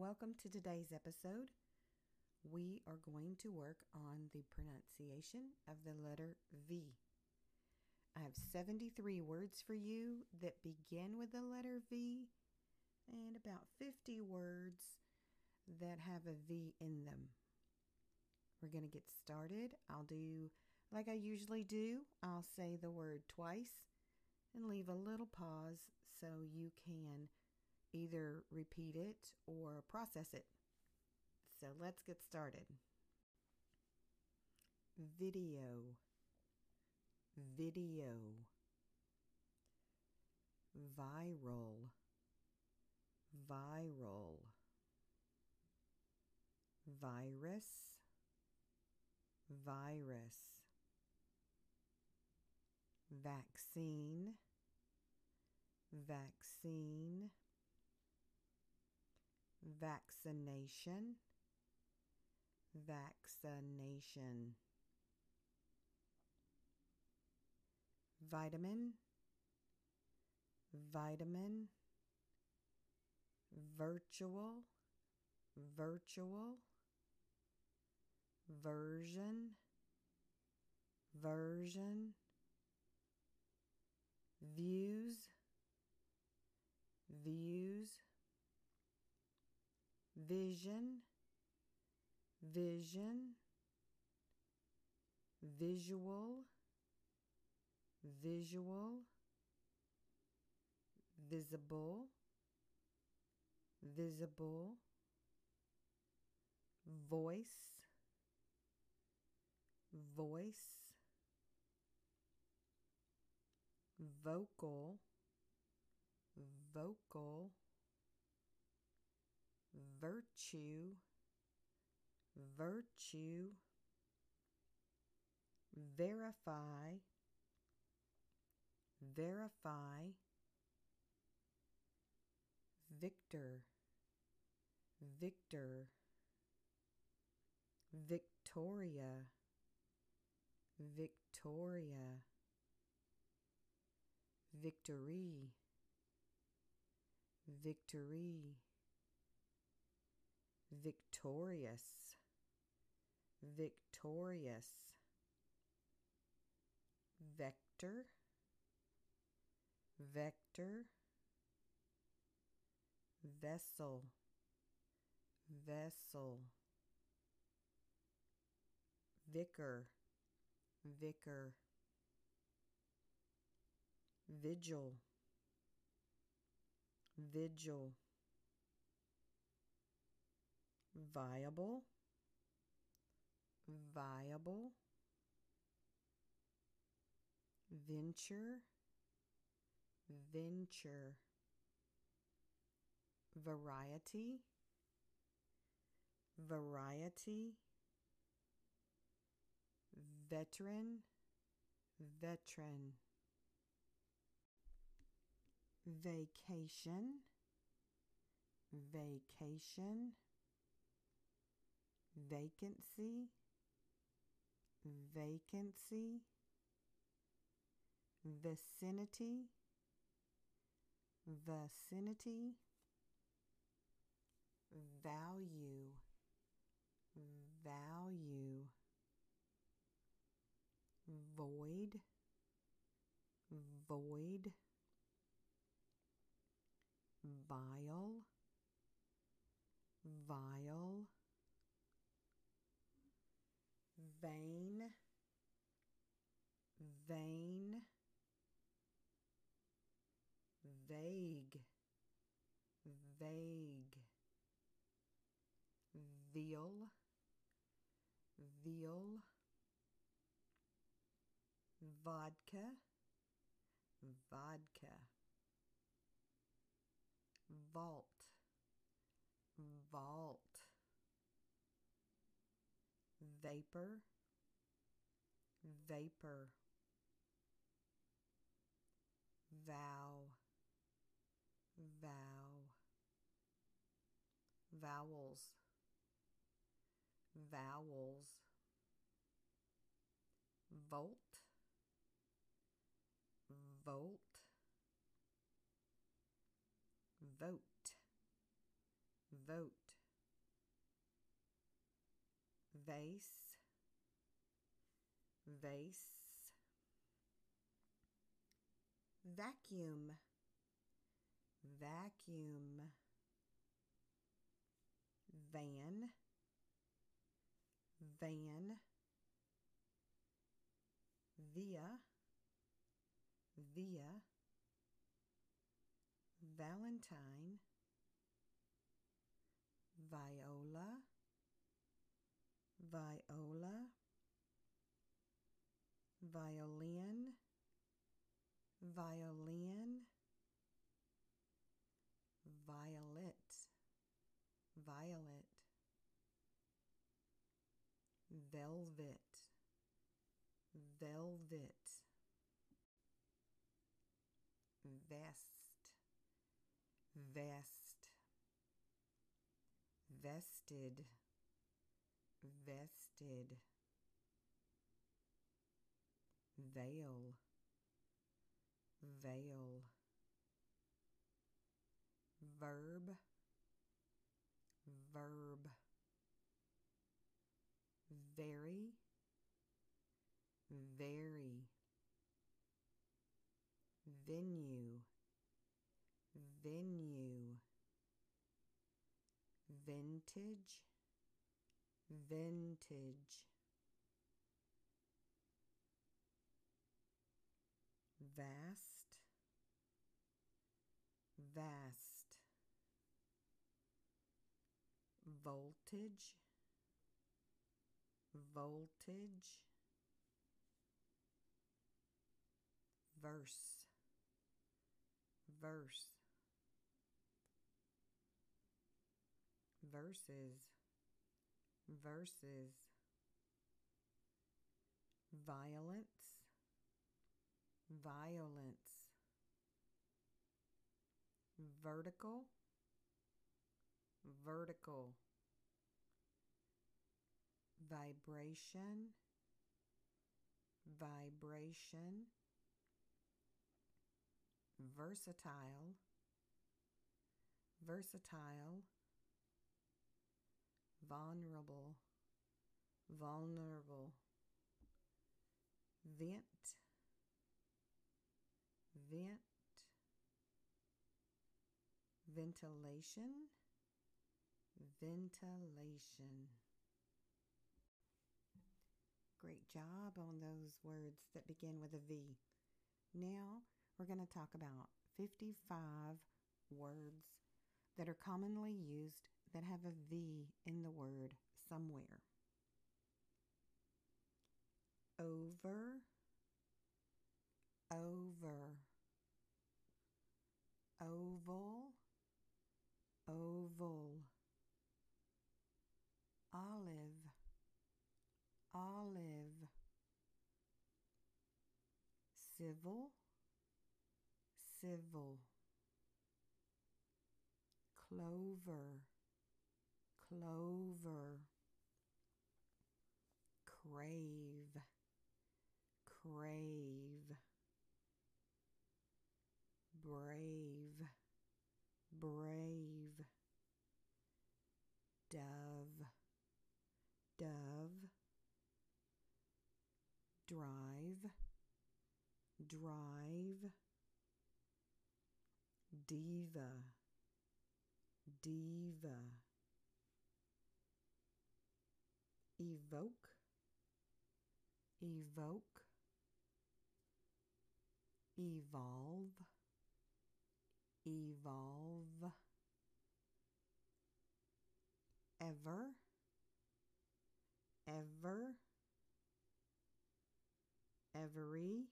Welcome to today's episode. We are going to work on the pronunciation of the letter V. I have 73 words for you that begin with the letter V and about 50 words that have a V in them. We're going to get started. I'll do like I usually do. I'll say the word twice and leave a little pause so you can either repeat it or process it. So let's get started. Video, video, viral, viral, virus, virus, vaccine, vaccine, vaccination, vaccination, vitamin, vitamin, virtual, virtual, version, version, views, views, vision, vision, visual, visual, visible, visible, voice, voice, vocal, vocal, virtue, virtue, verify, verify, victor, victor, victoria, victoria, victory, victory, victorious, victorious, vector, vector, vessel, vessel, vicar, vicar, vigil, vigil, viable, viable, venture, venture, variety, variety, veteran, veteran, vacation, vacation, vacancy, vacancy, vicinity, vicinity, value, value, void, void, vile, vile, vain, vain, vague, vague, veal, veal, vodka, vodka, vault, vault, vapor, vapor, vow, vow, vowels, vowels, volt, volt, vote, vote, vase, vase, vacuum, vacuum, van, van, via, via, Valentine, viola, viola, violin, violin, violet, violet, velvet, velvet, vest, vest, vested, vested, veil, veil, verb, verb, very, very, venue, venue, vintage, vintage, vast, vast, voltage, voltage, verse, verse, verses, verses, violence, violence, vertical, vertical, vibration, vibration, versatile, versatile, vulnerable, vulnerable, vent, vent, ventilation, ventilation. Great job on those words that begin with a V. Now we're going to talk about 55 words that are commonly used that have a V in the word somewhere. Over, over, oval, oval, olive, olive, civil, civil, clover, clover, crave, crave, brave, brave, dove, dove, drive, drive, diva, diva, evoke, evoke, evolve, evolve, ever, ever, every,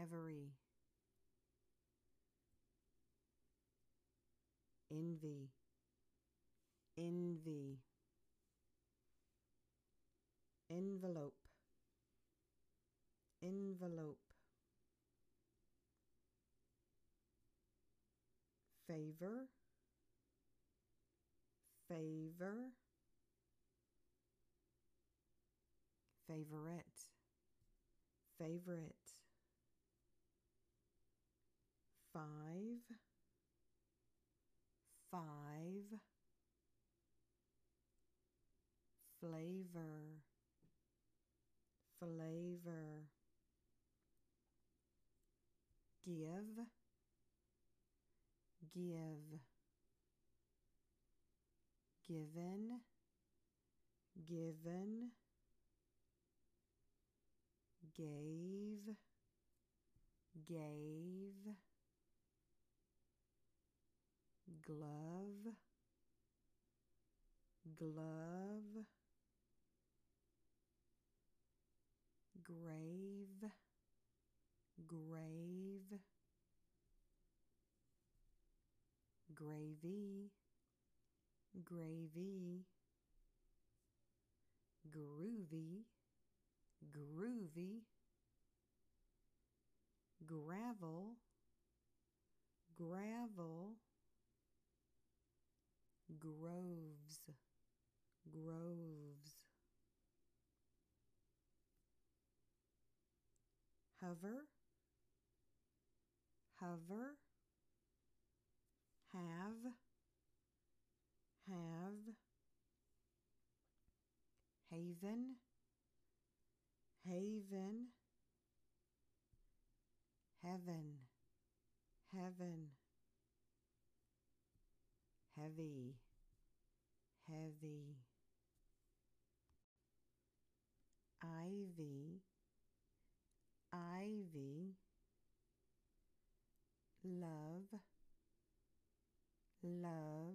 every, envy, envy, envelope, envelope, favor, favor, favorite, favorite, 5, 5, flavor, flavor. Give, give. Given, given. Gave, gave. Glove, glove. Grave, grave. Gravy, gravy. Groovy, groovy. Gravel, gravel. Groves, groves. Hover, hover. Have, have. Haven, haven. Heaven, heaven. Heavy, heavy. Ivy, ivy. Love, love.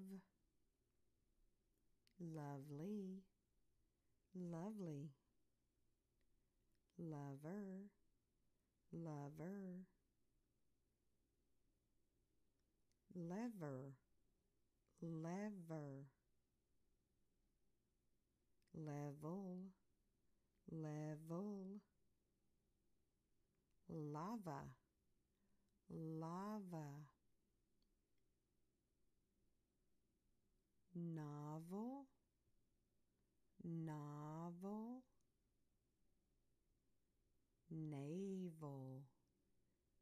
Lovely, lovely. Lover, lover. Lever, lever. Level, level. Lava, lava. Novel, novel. Navel,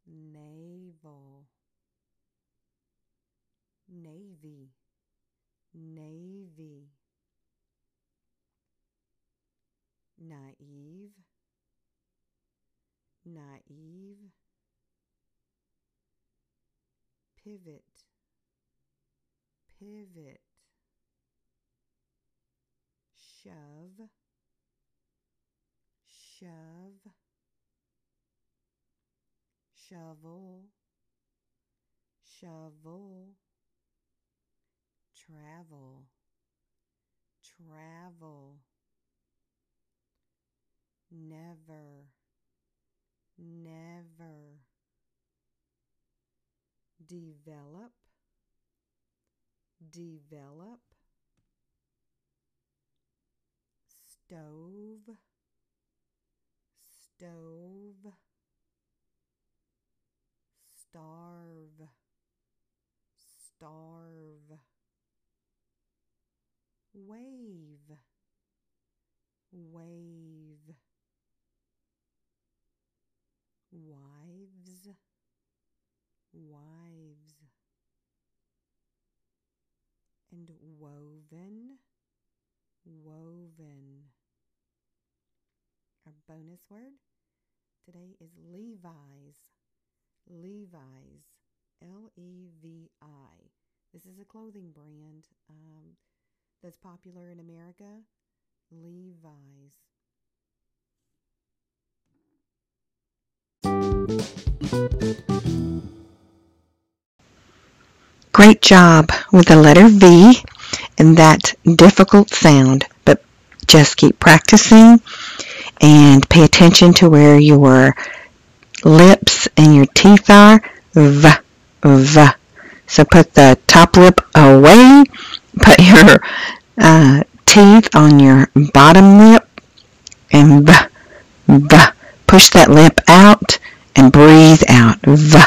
navel. Navy, navy. Naive, naive. Pivot, pivot. Shove, shove. Shovel, shovel. Travel, travel. Never, never. Develop, develop. Stove, stove. Starve, starve. Wave, wave. Wives, wives. And woven, woven. Our bonus word today is Levi's. Levi's, L-E-V-I. This is a clothing brand that's popular in America. Levi's. Great job with the letter V and that difficult sound, but just keep practicing and pay attention to where your lips and your teeth are. V, v. So put the top lip away. Put your teeth on your bottom lip and v, v. Push that lip out and breathe out. V,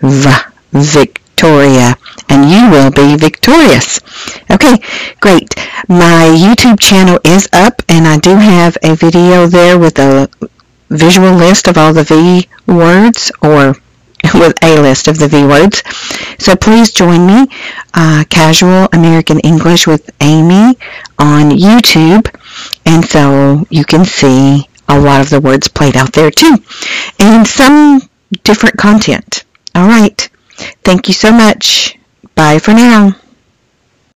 v. Victoria. And you will be victorious. Okay, great. My YouTube channel is up and I do have a video there with a visual list of all the V words, or with a list of the V words. So please join me, Casual American English with Amy on YouTube. And so you can see a lot of the words played out there too, and some different content. All right. Thank you so much. Bye for now.